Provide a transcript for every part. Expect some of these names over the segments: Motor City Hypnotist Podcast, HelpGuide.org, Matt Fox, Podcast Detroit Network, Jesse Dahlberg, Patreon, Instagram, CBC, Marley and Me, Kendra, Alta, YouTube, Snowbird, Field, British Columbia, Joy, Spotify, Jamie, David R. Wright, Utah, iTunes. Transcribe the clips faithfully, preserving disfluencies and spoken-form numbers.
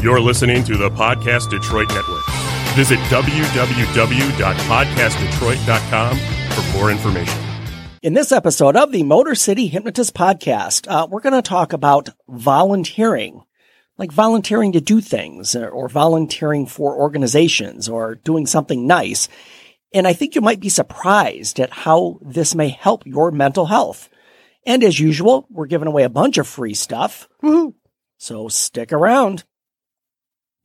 You're listening to the Podcast Detroit Network. Visit w w w dot podcast detroit dot com for more information. In this episode of the Motor City Hypnotist Podcast, uh, we're going to talk about volunteering, like volunteering to do things or volunteering for organizations or doing something nice. And I think you might be surprised at how this may help your mental health. And as usual, we're giving away a bunch of free stuff. Woohoo! So stick around.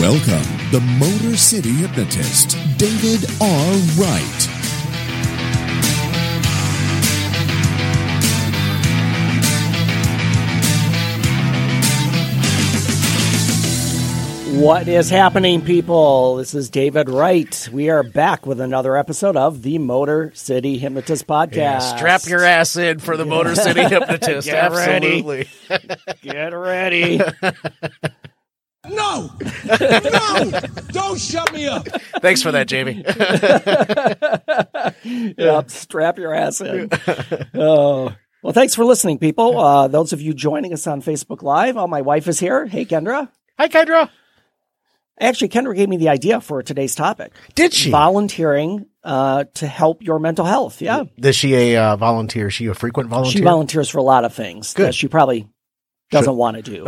Welcome, the Motor City Hypnotist, David R. Wright. What is happening, people? This is David Wright. We are back with another episode of the Motor City Hypnotist Podcast. Yeah, strap your ass in for the yeah. Motor City Hypnotist. Get Absolutely. Ready. Get ready. No! No! Don't shut me up! Thanks for that, Jamie. Yep, strap your ass in. Oh. Well, thanks for listening, people. Uh, those of you joining us on Facebook Live, oh, my wife is here. Hey, Kendra. Hi, Kendra. Actually, Kendra gave me the idea for today's topic. Did she? Volunteering uh, to help your mental health, yeah. Is she a uh, volunteer? Is she a frequent volunteer? She volunteers for a lot of things Good. That she probably doesn't Should. Want to do.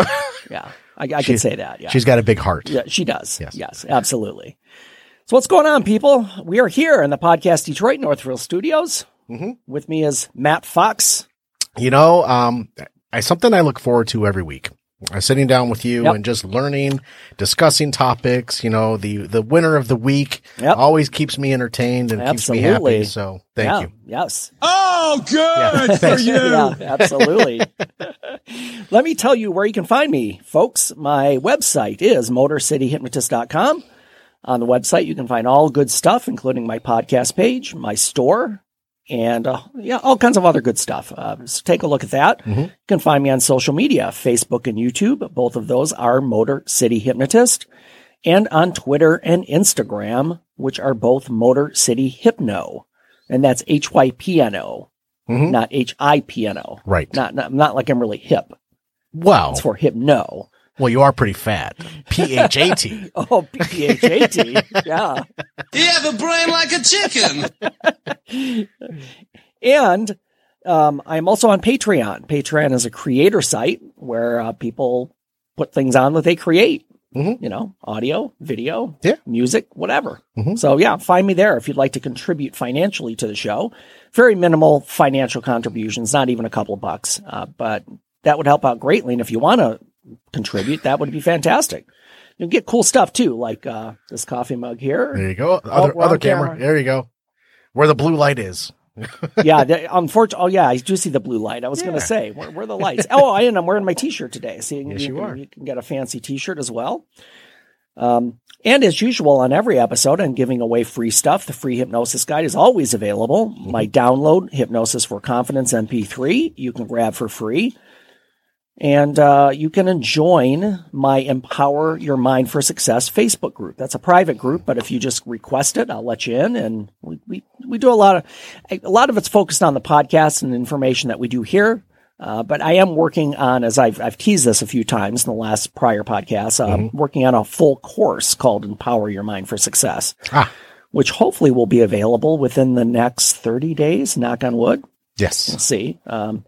Yeah. I, I she, can say that. Yeah. She's got a big heart. Yeah, she does. Yes. yes, absolutely. So what's going on, people? We are here in the Podcast Detroit Northville Studios. Mm-hmm. With me is Matt Fox. You know, um, I, something I look forward to every week. I'm sitting down with you yep. and just learning, discussing topics. You know, the the winner of the week yep. always keeps me entertained and absolutely. Keeps me happy. So thank yeah. you. Yes. Oh, good yeah. for you. Yeah, absolutely. Let me tell you where you can find me, folks. My website is motor city hypnotist dot com. On the website, you can find all good stuff, including my podcast page, my store, and uh, yeah, all kinds of other good stuff. Uh, so take a look at that. Mm-hmm. You can find me on social media, Facebook and YouTube. Both of those are Motor City Hypnotist. And on Twitter and Instagram, which are both Motor City Hypno. And that's H Y P N O, mm-hmm. not H I P N O. Right. Not, not not like I'm really hip. Wow. It's for hypno. Well, you are pretty fat. P H A T. Oh, P H A T. Yeah. You have a brain like a chicken. And um, I'm also on Patreon. Patreon is a creator site where uh, people put things on that they create. Mm-hmm. You know, audio, video, yeah. music, whatever. Mm-hmm. So, yeah, find me there if you'd like to contribute financially to the show. Very minimal financial contributions, not even a couple of bucks. Uh, but that would help out greatly. And if you want to contribute, that would be fantastic. You can get cool stuff too, like uh this coffee mug here. There you go. Other oh, other camera. camera. There you go. Where the blue light is. Yeah, unfortunately. Oh yeah, I do see the blue light. I was yeah. going to say, where, where are the lights? Oh, I am. I'm wearing my t-shirt today. So you, yes, you, you are. You can get a fancy t-shirt as well. Um, and as usual on every episode, I'm giving away free stuff. The free hypnosis guide is always available. Mm-hmm. My download, Hypnosis for Confidence M P three, you can grab for free. And uh, you can join my Empower Your Mind for Success Facebook group. That's a private group, but if you just request it, I'll let you in. And we, we, we do a lot of – a lot of it's focused on the podcast and information that we do here. Uh, but I am working on, as I've, I've teased this a few times in the last prior podcast, I'm um, mm-hmm. working on a full course called Empower Your Mind for Success, ah. which hopefully will be available within the next thirty days, knock on wood. Yes. We'll see. Um,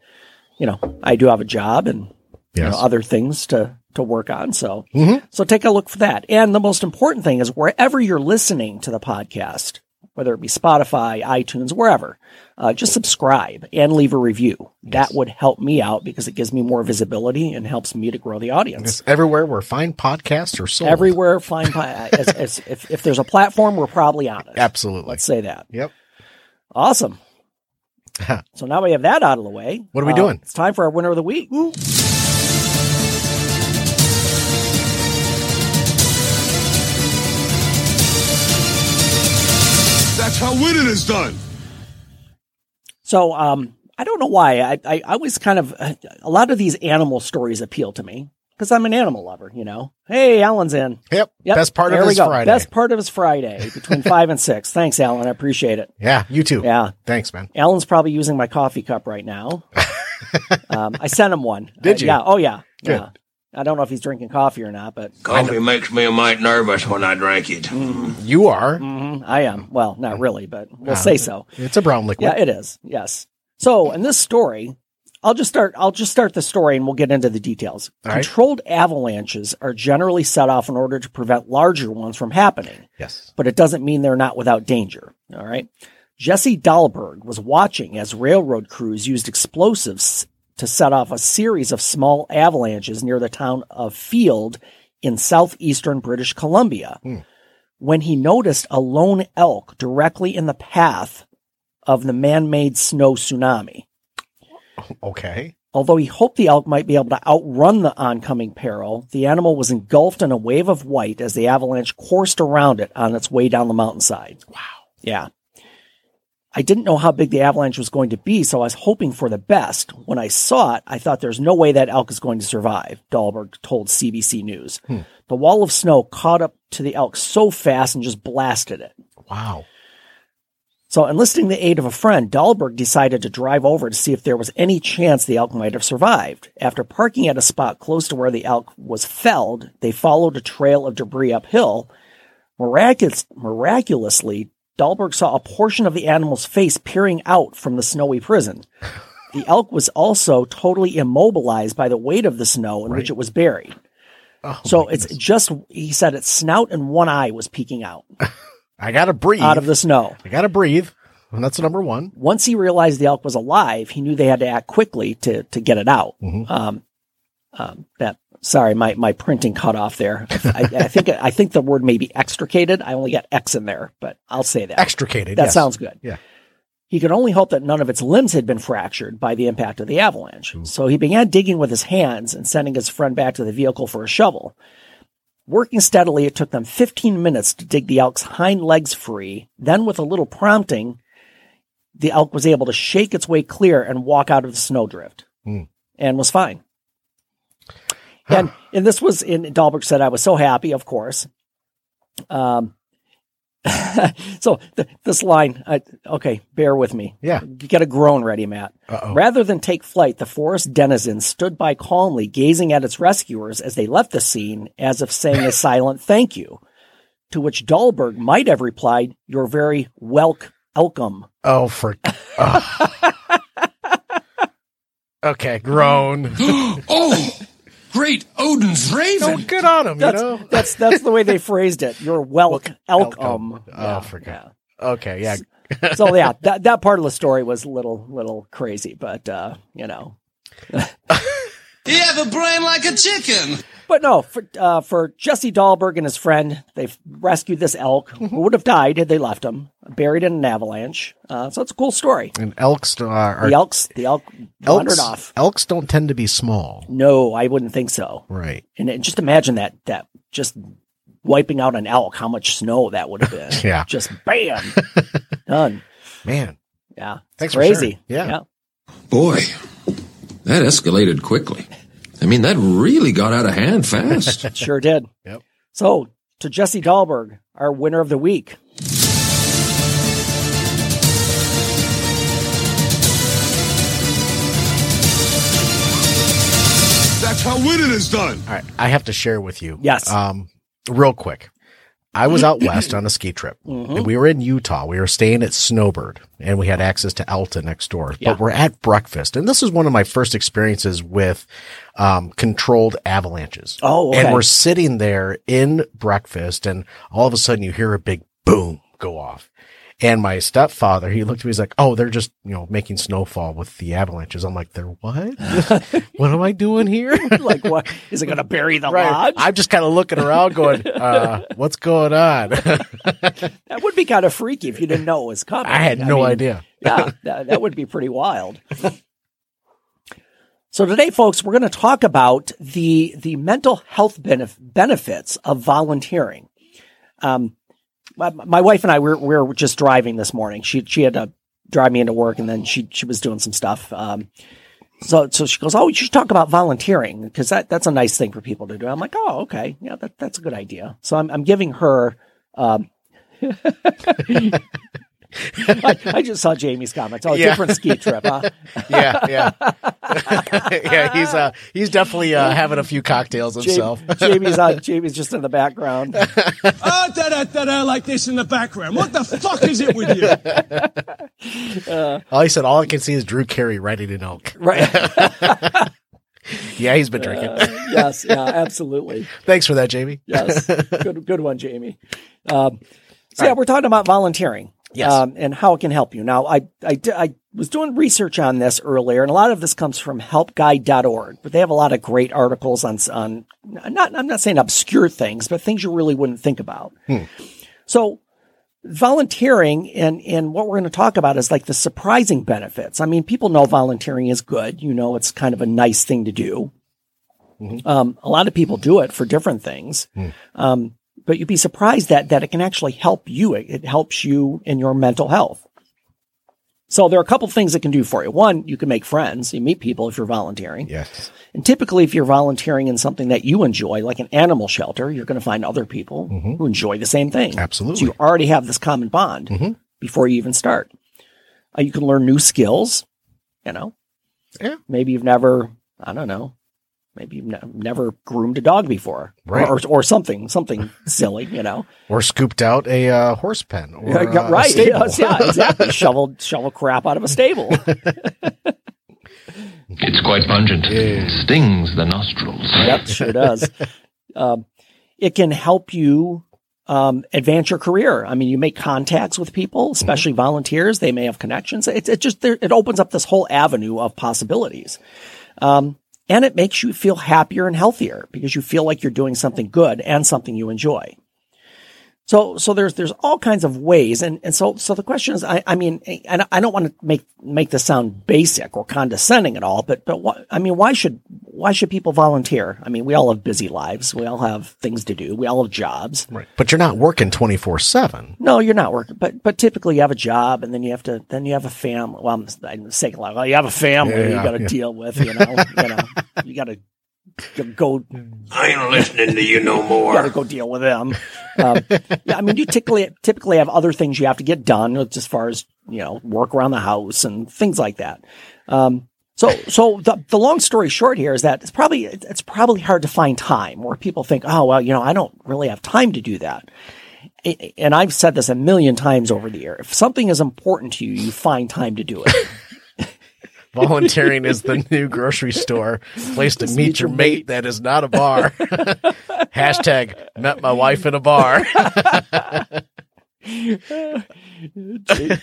you know, I do have a job and – Yes. You know, other things to, to work on. So, mm-hmm. so take a look for that. And the most important thing is wherever you're listening to the podcast, whether it be Spotify, iTunes, wherever, uh, just subscribe and leave a review. Yes. That would help me out because it gives me more visibility and helps me to grow the audience. It's everywhere where fine podcasts are sold. Everywhere fine po- as, as, if, if there's a platform, we're probably on it. Absolutely. Let's say that. Yep. Awesome. So now we have that out of the way. What are we uh, doing? It's time for our winner of the week. Woo. That's how winning is done. So um, I don't know why. I, I, I was kind of – a lot of these animal stories appeal to me because I'm an animal lover, you know. Hey, Alan's in. Yep. yep. Best part there of his Friday. Best part of his Friday between five and six. Thanks, Alan. I appreciate it. Yeah, you too. Yeah. Thanks, man. Alan's probably using my coffee cup right now. um, I sent him one. Did you? Uh, yeah. Oh, yeah. Good. Yeah. I don't know if he's drinking coffee or not, but coffee makes me a mite nervous when I drink it. Mm. You are. Mm-hmm. I am. Well, not really, but we'll uh, say so. It's a brown liquid. Yeah, it is. Yes. So in this story, I'll just start. I'll just start the story, and we'll get into the details. All Controlled right. avalanches are generally set off in order to prevent larger ones from happening. Yes, but it doesn't mean they're not without danger. All right. Jesse Dahlberg was watching as railroad crews used explosives to set off a series of small avalanches near the town of Field in southeastern British Columbia mm. when he noticed a lone elk directly in the path of the man-made snow tsunami. Okay. Although he hoped the elk might be able to outrun the oncoming peril, the animal was engulfed in a wave of white as the avalanche coursed around it on its way down the mountainside. Wow. Yeah. I didn't know how big the avalanche was going to be, so I was hoping for the best. When I saw it, I thought there's no way that elk is going to survive, Dahlberg told C B C News. Hmm. The wall of snow caught up to the elk so fast and just blasted it. Wow. So enlisting the aid of a friend, Dahlberg decided to drive over to see if there was any chance the elk might have survived. After parking at a spot close to where the elk was felled, they followed a trail of debris uphill. Miraculous, miraculously, Dahlberg saw a portion of the animal's face peering out from the snowy prison. The elk was also totally immobilized by the weight of the snow in right. which it was buried. Oh, so it's goodness. just, he said its snout and one eye was peeking out. I got to breathe. Out of the snow. I got to breathe. And that's number one. Once he realized the elk was alive, he knew they had to act quickly to, to get it out. Mm-hmm. Um, um, that. Sorry, my, my printing cut off there. I, I think I think the word may be extricated. I only got X in there, but I'll say that. Extricated, That yes. sounds good. Yeah. He could only hope that none of its limbs had been fractured by the impact of the avalanche. Ooh. So he began digging with his hands and sending his friend back to the vehicle for a shovel. Working steadily, it took them fifteen minutes to dig the elk's hind legs free. Then with a little prompting, the elk was able to shake its way clear and walk out of the snowdrift mm. and was fine. And and this was in Dahlberg said I was so happy, of course. Um, so th- this line, I, okay, bear with me. Yeah, get a groan ready, Matt. Uh-oh. Rather than take flight, the forest denizen stood by calmly, gazing at its rescuers as they left the scene, as if saying a silent thank you. To which Dahlberg might have replied, "You're very welk- welcome." Oh, for. Oh. Okay, groan. Oh. Great Odin's raven. Oh, good on him, that's, you know. That's that's the way they phrased it. You're welk, elk, um. Oh, yeah, forgot. Yeah. Okay, yeah. So, so yeah, that that part of the story was a little little crazy, but uh, you know. You have a brain like a chicken. But no, for uh, for Jesse Dahlberg and his friend, they've rescued this elk who would have died had they left him, buried in an avalanche. Uh, so it's a cool story. And elks uh, are the elks. The elk elks, wandered off. Elks don't tend to be small. No, I wouldn't think so. Right. And, and just imagine that that just wiping out an elk. How much snow that would have been? Yeah. Just bam, done. Man. Yeah. Thanks. Crazy. For sharing. Yeah. yeah. Boy, that escalated quickly. I mean, that really got out of hand fast. It sure did. Yep. So, to Jesse Dahlberg, our winner of the week. That's how winning is done. All right. I have to share with you. Yes. Um, real quick. I was out west on a ski trip. Mm-hmm. And we were in Utah. We were staying at Snowbird, and we had access to Alta next door. Yeah. But we're at breakfast, and this is one of my first experiences with um, controlled avalanches. Oh, okay. And we're sitting there in breakfast, and all of a sudden you hear a big boom go off. And my stepfather, he looked at me, he's like, oh, they're just, you know, making snowfall with the avalanches. I'm like, they're what? What am I doing here? Like, what? Is it going to bury the right. lodge? I'm just kind of looking around going, uh, what's going on? That would be kind of freaky if you didn't know it was coming. I had I no mean, idea. Yeah, that, that would be pretty wild. So today, folks, we're going to talk about the the mental health benef- benefits of volunteering. Um my, my wife and I we were, we were just driving this morning. She she had to drive me into work, and then she she was doing some stuff. Um, so so she goes, oh, you should talk about volunteering because that, that's a nice thing for people to do. I'm like, oh, okay, yeah, that that's a good idea. So I'm I'm giving her. Um, I, I just saw Jamie's comments. Oh, a yeah. different ski trip, huh? yeah, yeah, yeah. He's uh, he's definitely uh, having a few cocktails himself. Jamie, Jamie's uh, Jamie's just in the background. oh, da, da, da, da, like this in the background. What the fuck is it with you? Uh, all he said, all I can see is Drew Carey riding an elk. Right. yeah, he's been drinking. Uh, yes, yeah, absolutely. Thanks for that, Jamie. yes, good, good one, Jamie. Um, so all yeah, right. We're talking about volunteering. Yes. Um, and how it can help you. Now, I, I, I was doing research on this earlier, and a lot of this comes from help guide dot org, but they have a lot of great articles on, on not, I'm not saying obscure things, but things you really wouldn't think about. Hmm. So volunteering and, and what we're going to talk about is like the surprising benefits. I mean, people know volunteering is good. You know, it's kind of a nice thing to do. Mm-hmm. Um, a lot of people do it for different things. Hmm. Um, But you'd be surprised that that it can actually help you. It, it helps you in your mental health. So there are a couple things it can do for you. One, you can make friends. You meet people if you're volunteering. Yes. And typically, if you're volunteering in something that you enjoy, like an animal shelter, you're going to find other people mm-hmm. who enjoy the same thing. Absolutely. So you already have this common bond mm-hmm. before you even start. Uh, you can learn new skills. You know, yeah. Maybe you've never, I don't know. Maybe you've ne- never groomed a dog before, right. or, or or something, something silly, you know, or scooped out a uh, horse pen, or uh, right? Yes, yeah, exactly. Shoveled shovel crap out of a stable. It's quite pungent. Yeah. It stings the nostrils. Yep, sure does. um, it can help you um, advance your career. I mean, you make contacts with people, especially mm-hmm. volunteers. They may have connections. It, it just it opens up this whole avenue of possibilities. Um, And it makes you feel happier and healthier because you feel like you're doing something good and something you enjoy. So, so there's, there's all kinds of ways. And, and so, so the question is, I, I mean, and I don't want to make, make this sound basic or condescending at all, but, but what, I mean, why should, why should people volunteer? I mean, we all have busy lives. We all have things to do. We all have jobs. Right. But you're not working twenty-four seven. No, you're not working. But, but typically you have a job and then you have to, then you have a family. Well, I'm, I'm saying a lot. Well, you have a family yeah, you got to yeah. deal with, you know, you know, you got to. Go. I ain't listening to you no more. You gotta go deal with them. Um, yeah, I mean, you typically typically have other things you have to get done, as far as you know, work around the house and things like that. Um, so, so the the long story short here is that it's probably it's probably hard to find time where people think, oh well, you know, I don't really have time to do that. It, and I've said this a million times over the year: if something is important to you, you find time to do it. Volunteering is the new grocery store place to meet, meet your mate. mate that is not a bar. Hashtag met my wife in a bar.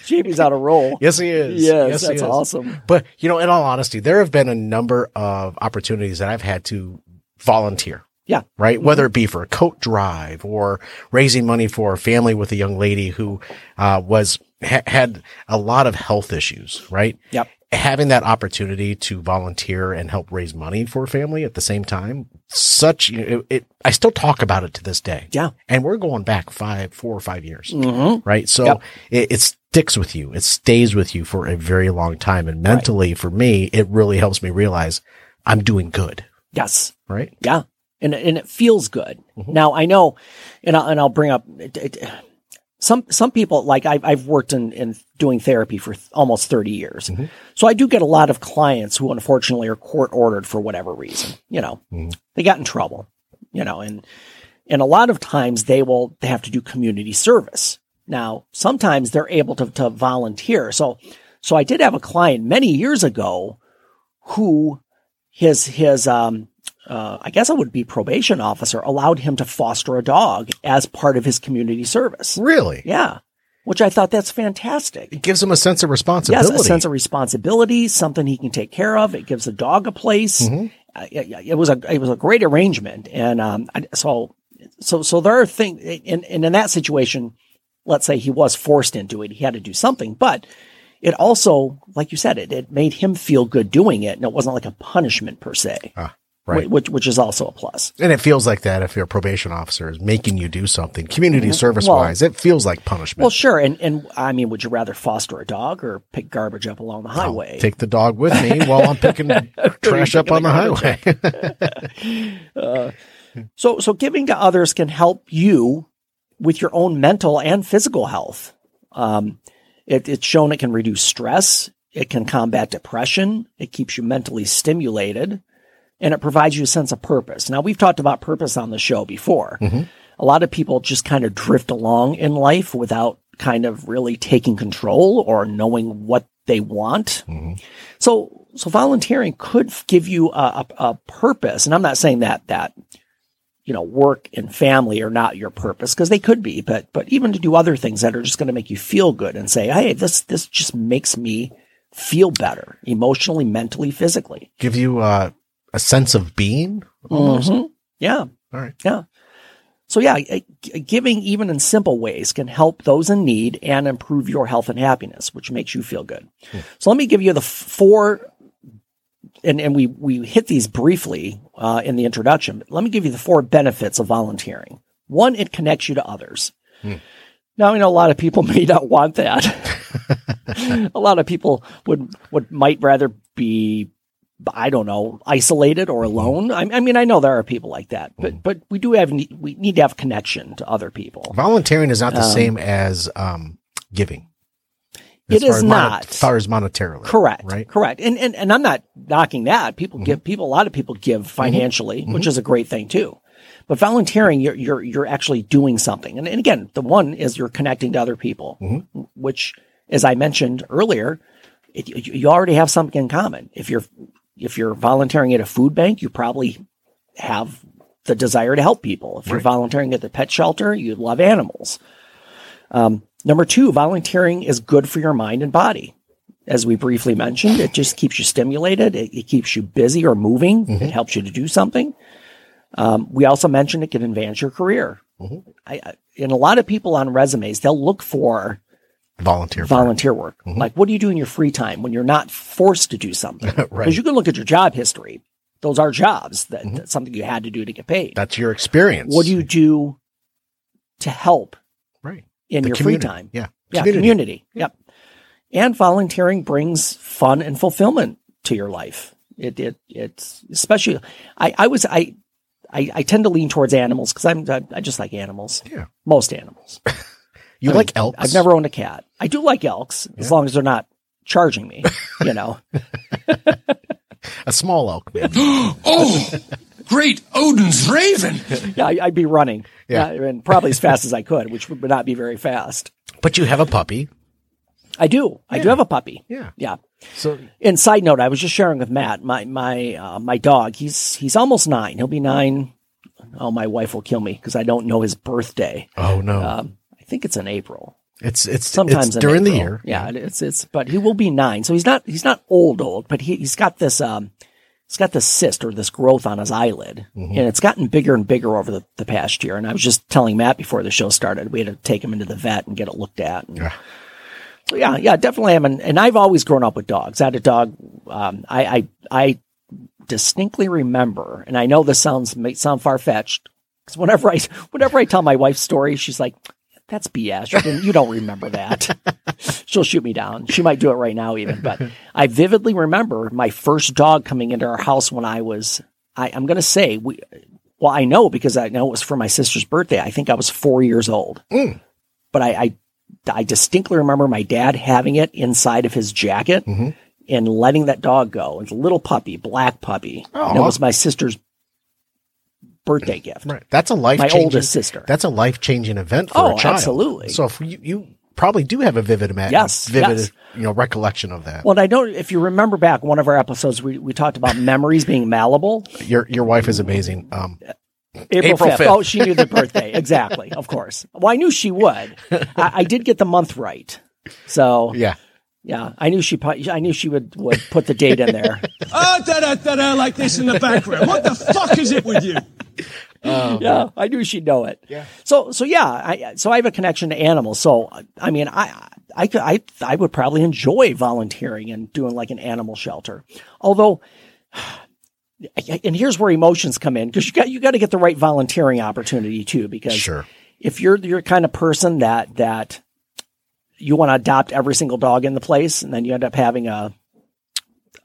Jamie's on a roll. Yes, he is. Yes, yes that's he is. Awesome. But, you know, in all honesty, there have been a number of opportunities that I've had to volunteer. Yeah. Right. Mm-hmm. Whether it be for a coat drive or raising money for a family with a young lady who uh, was ha- had a lot of health issues. Right. Yep. Having that opportunity to volunteer and help raise money for a family at the same time, such it, it I still talk about it to this day. Yeah. And we're going back five, four or five years. Mm-hmm. Right. So yep. it, it sticks with you. It stays with you for a very long time. And mentally right. for me, it really helps me realize I'm doing good. Yes. Right. Yeah. And, and it feels good. Mm-hmm. Now I know, and I'll, and I'll bring up it, it, Some some people, like I've, I've worked in, in doing therapy for th- almost thirty years. Mm-hmm. So I do get a lot of clients who unfortunately are court ordered for whatever reason, you know, mm-hmm. they got in trouble, you know, and, and a lot of times they will they have to do community service. Now, sometimes they're able to, to volunteer. So, so I did have a client many years ago who his, his, um, Uh, I guess I would be probation officer, allowed him to foster a dog as part of his community service. Really? Yeah. Which I thought that's fantastic. It gives him a sense of responsibility. Yes, a sense of responsibility, something he can take care of. It gives the dog a place. Mm-hmm. Uh, it, it was a, it was a great arrangement. And, um, I, so, so, so there are things, and, and in that situation, let's say he was forced into it. He had to do something, but it also, like you said, it, it made him feel good doing it. And it wasn't like a punishment per se. Ah. Right. Which, which is also a plus. And it feels like that if your probation officer is making you do something community service well, wise, it feels like punishment. Well, sure. And, and I mean, would you rather foster a dog or pick garbage up along the highway? I'll take the dog with me while I'm picking trash up on the highway. uh, so, so giving to others can help you with your own mental and physical health. Um, it, it's shown it can reduce stress. It can combat depression. It keeps you mentally stimulated. And it provides you a sense of purpose. Now, we've talked about purpose on the show before. Mm-hmm. A lot of people just kind of drift along in life without kind of really taking control or knowing what they want. Mm-hmm. So, so volunteering could give you a, a, a purpose. And I'm not saying that, that, you know, work and family are not your purpose, because they could be, but, but even to do other things that are just going to make you feel good and say, hey, this, this just makes me feel better emotionally, mentally, physically. Give you, uh, a sense of being almost. Mm-hmm. Yeah. All right. Yeah. So yeah, giving even in simple ways can help those in need and improve your health and happiness, which makes you feel good. Yeah. So let me give you the four, and, and we, we hit these briefly uh, in the introduction, but let me give you the four benefits of volunteering. One, it connects you to others. Hmm. Now, I know a lot of people may not want that. A lot of people would, would might rather be, I don't know, isolated or alone. I, I mean, I know there are people like that, but mm. but we do have we need to have connection to other people. Volunteering is not the um, same as um, giving. As it is not mon- as far as monetarily. Correct. Right. Correct. And and and I'm not knocking that. People mm-hmm. give people. A lot of people give financially, mm-hmm. which mm-hmm. is a great thing too. But volunteering, you're you're you're actually doing something. And, and again, the one is you're connecting to other people, mm-hmm. which, as I mentioned earlier, it, you already have something in common. If you're If you're volunteering at a food bank, you probably have the desire to help people. If you're right. volunteering at the pet shelter, you love animals. Um, number two, volunteering is good for your mind and body. As we briefly mentioned, it just keeps you stimulated. It, it keeps you busy or moving. Mm-hmm. It helps you to do something. Um, we also mentioned it can advance your career. Mm-hmm. I, I, and a lot of people on resumes, they'll look for Volunteer, volunteer work. Mm-hmm. Like, what do you do in your free time when you're not forced to do something? Because right. you can look at your job history; those are jobs that mm-hmm. that's something you had to do to get paid. That's your experience. What do you do to help? Right in the your community. Free time. Yeah, yeah, community. community. Yeah. Yep. And volunteering brings fun and fulfillment to your life. It it it's especially. I, I was I, I I tend to lean towards animals because I'm I, I just like animals. Yeah, most animals. You I mean, like elks? I've never owned a cat. I do like elks, yeah. as long as they're not charging me, you know. A small elk, maybe. Oh, great Odin's raven. Yeah, I'd be running. Yeah. Uh, and probably as fast as I could, which would not be very fast. But you have a puppy. I do. Yeah. I do have a puppy. Yeah. Yeah. So, and side note, I was just sharing with Matt, my my uh, my dog, he's he's almost nine. He'll be nine. Oh, my wife will kill me because I don't know his birthday. Oh, no. Um, I think it's in April. It's it's sometimes it's during April. The year. Yeah, it's it's. But he will be nine, so he's not he's not old old, but he he's got this um he's got this cyst or this growth on his eyelid, mm-hmm. and it's gotten bigger and bigger over the, the past year. And I was just telling Matt before the show started, we had to take him into the vet and get it looked at. And, yeah. So yeah, yeah, definitely am, and, and I've always grown up with dogs. I had a dog. Um, I I, I distinctly remember, and I know this sounds may sound far fetched because whenever I whenever I tell my wife's story, she's like, that's B S. You don't remember that. She'll shoot me down. She might do it right now even. But I vividly remember my first dog coming into our house when I was, I, I'm going to say, we, well, I know because I know it was for my sister's birthday. I think I was four years old. Mm. But I, I I distinctly remember my dad having it inside of his jacket mm-hmm. and letting that dog go. It's a little puppy, black puppy. Oh, and it was my sister's birthday gift. Right. That's a life changing. My oldest sister. That's a life changing event for oh, a child. Oh, absolutely. So if you, you probably do have a vivid imagine, yes, vivid yes. you know recollection of that. Well, I don't. If you remember back one of our episodes, we, we talked about memories being malleable. Your your wife is amazing. Um, April fifth. Oh, she knew the birthday exactly. Of course. Well, I knew she would. I, I did get the month right. So yeah. Yeah, I knew she. I knew she would, would put the date in there. Oh, da da da da, like this in the background. What the fuck is it with you? Um, yeah, I knew she'd know it. Yeah. So so yeah, I so I have a connection to animals. So I mean, I I could, I I would probably enjoy volunteering and doing like an animal shelter. Although, and here's where emotions come in, because you got you got to get the right volunteering opportunity too. Because sure. if you're you're the kind of person that that you want to adopt every single dog in the place, and then you end up having a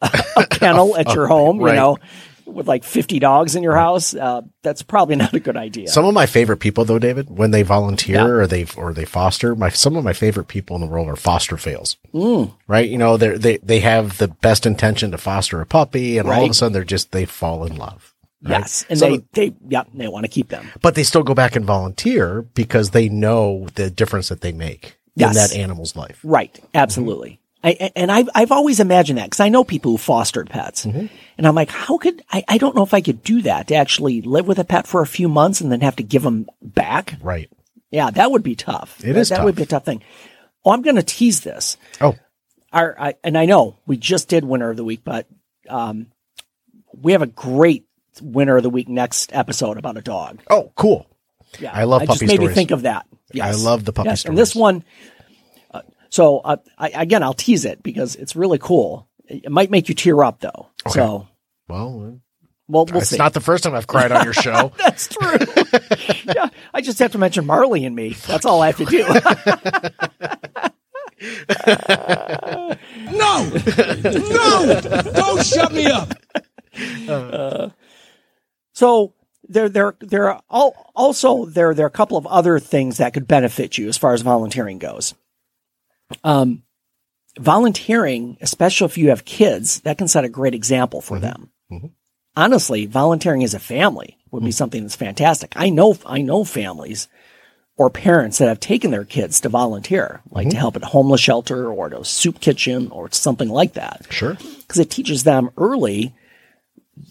a, a kennel at your home, right. you know, with like fifty dogs in your house, uh, that's probably not a good idea. Some of my favorite people, though, David, when they volunteer yeah. or they or they foster, my some of my favorite people in the world are foster fails. Mm. Right? You know, they they they have the best intention to foster a puppy, and right. all of a sudden they're just they fall in love. Right? Yes, and so, they they yeah they want to keep them, but they still go back and volunteer because they know the difference that they make yes. in that animal's life. Right? Absolutely. Mm-hmm. I, and I've, I've always imagined that because I know people who fostered pets mm-hmm. and I'm like, how could I, I don't know if I could do that, to actually live with a pet for a few months and then have to give them back. Right. Yeah. That would be tough. It is. That tough. Would be a tough thing. Oh, I'm going to tease this. Oh, our, I, and I know we just did winner of the week, but, um, we have a great winner of the week next episode about a dog. Oh, cool. Yeah. I love I puppy just made stories. Maybe think of that. Yes. I love the puppy yes. stories. And this one, So, uh, I, again, I'll tease it because it's really cool. It might make you tear up, though. Okay. So, well, well, we'll it's see. Not the first time I've cried on your show. That's true. yeah, I just have to mention Marley and Me. That's all I have to do. uh, no! No! Don't shut me up! Uh, so... There, there, there are all, also there. There are a couple of other things that could benefit you as far as volunteering goes. Um, volunteering, especially if you have kids, that can set a great example for mm-hmm. them. Mm-hmm. Honestly, volunteering as a family would mm-hmm. be something that's fantastic. I know, I know families or parents that have taken their kids to volunteer, like mm-hmm. to help at a homeless shelter or to a soup kitchen or something like that. Sure, because it teaches them early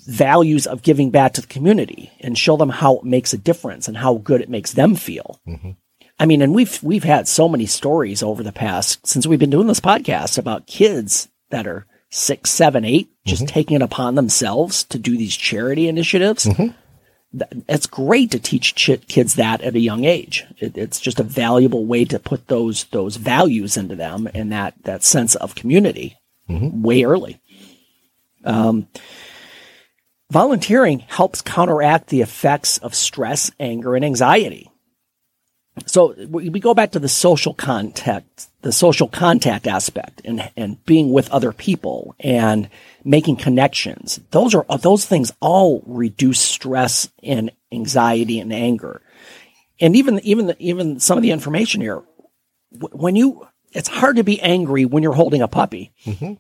values of giving back to the community and show them how it makes a difference and how good it makes them feel. Mm-hmm. I mean, and we've, we've had so many stories over the past, since we've been doing this podcast, about kids that are six, seven, eight, mm-hmm. just taking it upon themselves to do these charity initiatives. Mm-hmm. It's great to teach ch- kids that at a young age. It, it's just a valuable way to put those, those values into them and that, that sense of community mm-hmm. way early. Um, Volunteering helps counteract the effects of stress, anger, and anxiety. So we go back to the social contact, the social contact aspect and, and being with other people and making connections. Those are, those things all reduce stress and anxiety and anger. And even, even, the, even some of the information here, when you, it's hard to be angry when you're holding a puppy. Mm-hmm.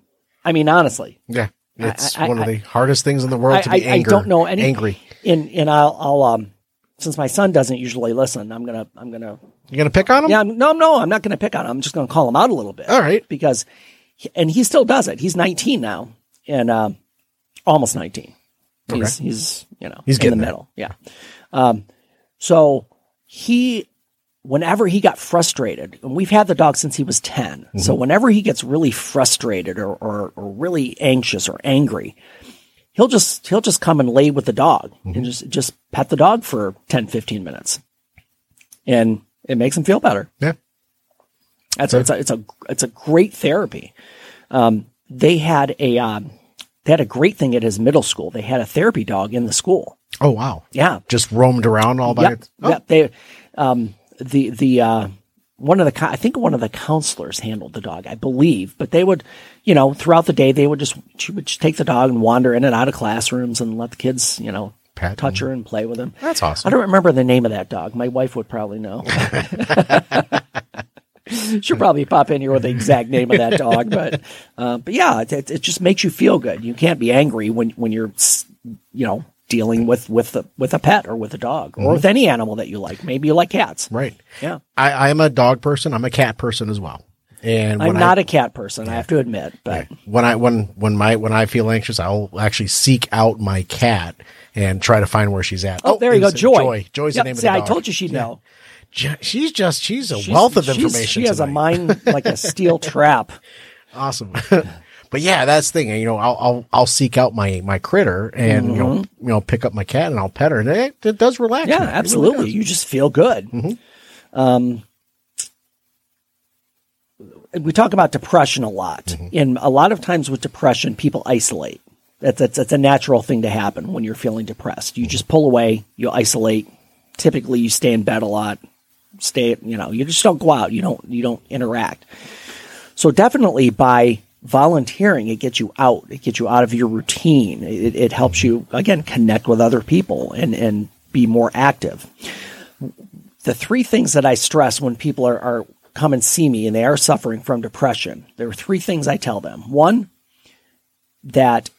I mean, honestly. Yeah. It's I, one I, of the I, hardest things in the world I, to be I, anger, I don't know any, angry. And and I'll, I'll um since my son doesn't usually listen, I'm gonna I'm gonna you're gonna pick on him. Yeah, I'm, no, no, I'm not gonna pick on him. I'm just gonna call him out a little bit. All right, because he, and he still does it. He's nineteen now, and um, almost nineteen. He's okay. he's you know he's in getting the middle. There. Yeah, um, so he whenever he got frustrated, and we've had the dog since he was ten. Mm-hmm. So whenever he gets really frustrated or, or, or really anxious or angry, he'll just, he'll just come and lay with the dog mm-hmm. and just, just pet the dog for ten, fifteen minutes. And it makes him feel better. Yeah. That's, sure. it's a, it's a, it's a great therapy. Um, they had a, um, they had a great thing at his middle school. They had a therapy dog in the school. Oh, wow. Yeah. Just roamed around all by yep. it. Oh. Yep. They, um, The, the, uh, one of the, I think one of the counselors handled the dog, I believe, but they would, you know, throughout the day, they would just, she would just take the dog and wander in and out of classrooms and let the kids, you know, Pat touch him. Her and play with him. That's awesome. I don't remember the name of that dog. My wife would probably know. She'll probably pop in here with the exact name of that dog, but, uh, but yeah, it, it just makes you feel good. You can't be angry when, when you're, you know, dealing with with a, with a pet or with a dog or mm-hmm. with any animal that you like. Maybe you like cats. Right. Yeah. I, I'm a dog person. I'm a cat person as well. And I'm not I, a cat person, yeah. I have to admit. But yeah. when I when when my when I feel anxious, I'll actually seek out my cat and try to find where she's at. Oh, oh there you go. Joy. Joy. Joy's yep. the name See, of the dog. I told you she'd yeah. know. She's just she's a she's, wealth of information. She has tonight. A mind like a steel trap. Awesome. But yeah, that's the thing. You know, I'll, I'll, I'll seek out my, my critter and, mm-hmm. you know, you know, pick up my cat and I'll pet her. And it, it does relax. Yeah, me. Absolutely. Really you just feel good. Mm-hmm. Um, we talk about depression a lot. Mm-hmm. And a lot of times with depression, people isolate. That's, that's, that's a natural thing to happen when you're feeling depressed. You just pull away, you isolate. Typically you stay in bed a lot, stay, you know, you just don't go out. You don't, you don't interact. So definitely by volunteering, it gets you out. It gets you out of your routine. It, it helps you, again, connect with other people and, and be more active. The three things that I stress when people are, are come and see me and they are suffering from depression, there are three things I tell them. One, that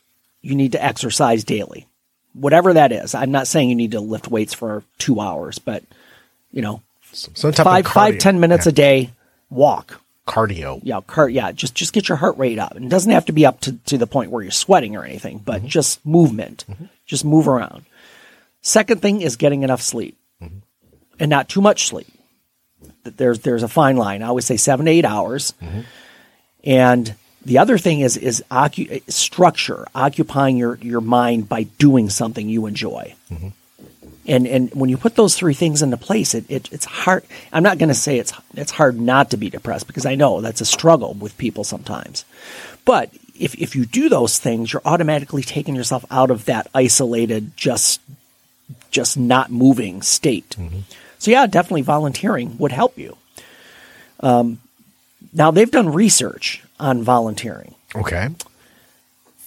you need to exercise daily, whatever that is. I'm not saying you need to lift weights for two hours, but, you know, some type five, of five, ten minutes yeah. a day, walk. Cardio. Yeah, car- yeah. Just just get your heart rate up. And it doesn't have to be up to, to the point where you're sweating or anything, but mm-hmm. just movement. Mm-hmm. Just move around. Second thing is getting enough sleep mm-hmm. and not too much sleep. There's there's a fine line. I always say seven to eight hours. Mm-hmm. And the other thing is is ocu- structure, occupying your, your mind by doing something you enjoy. Mm-hmm. And and when you put those three things into place, it, it it's hard. I'm not going to say it's it's hard not to be depressed, because I know that's a struggle with people sometimes. But if if you do those things, you're automatically taking yourself out of that isolated, just just not moving state. Mm-hmm. So yeah, definitely volunteering would help you. Um, now they've done research on volunteering. Okay.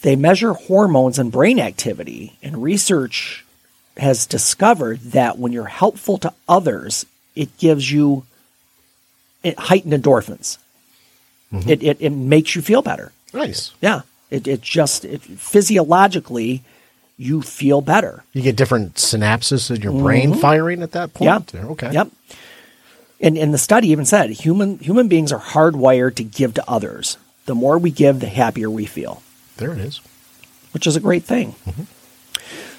They measure hormones and brain activity, and research has discovered that when you're helpful to others, it gives you it heightened endorphins. Mm-hmm. It, it it makes you feel better. Nice. Yeah. It it just it, physiologically you feel better. You get different synapses in your mm-hmm. brain firing at that point. Yep. Okay. Yep. And and the study even said human human beings are hardwired to give to others. The more we give, the happier we feel. There it is. Which is a great thing. Mm-hmm.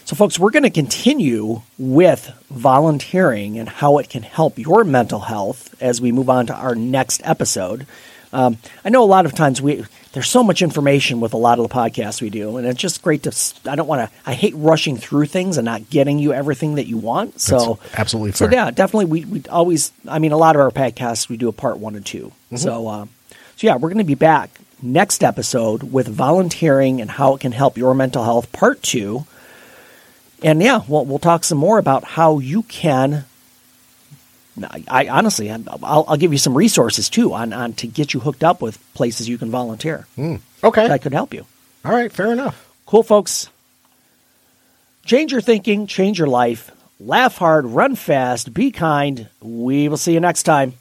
So, folks, we're going to continue with volunteering and how it can help your mental health as we move on to our next episode. Um, I know a lot of times we there's so much information with a lot of the podcasts we do, and it's just great to – I don't want to – I hate rushing through things and not getting you everything that you want. So That's absolutely fair. So, yeah, definitely we, we always – I mean, a lot of our podcasts, we do a part one and two. Mm-hmm. So, uh, so, yeah, we're going to be back next episode with volunteering and how it can help your mental health, part two. And yeah, we'll, we'll talk some more about how you can. I, I honestly, I'll, I'll give you some resources too on, on to get you hooked up with places you can volunteer. Mm, okay, that could help you. All right, fair enough. Cool, folks. Change your thinking, change your life. Laugh hard, run fast, be kind. We will see you next time.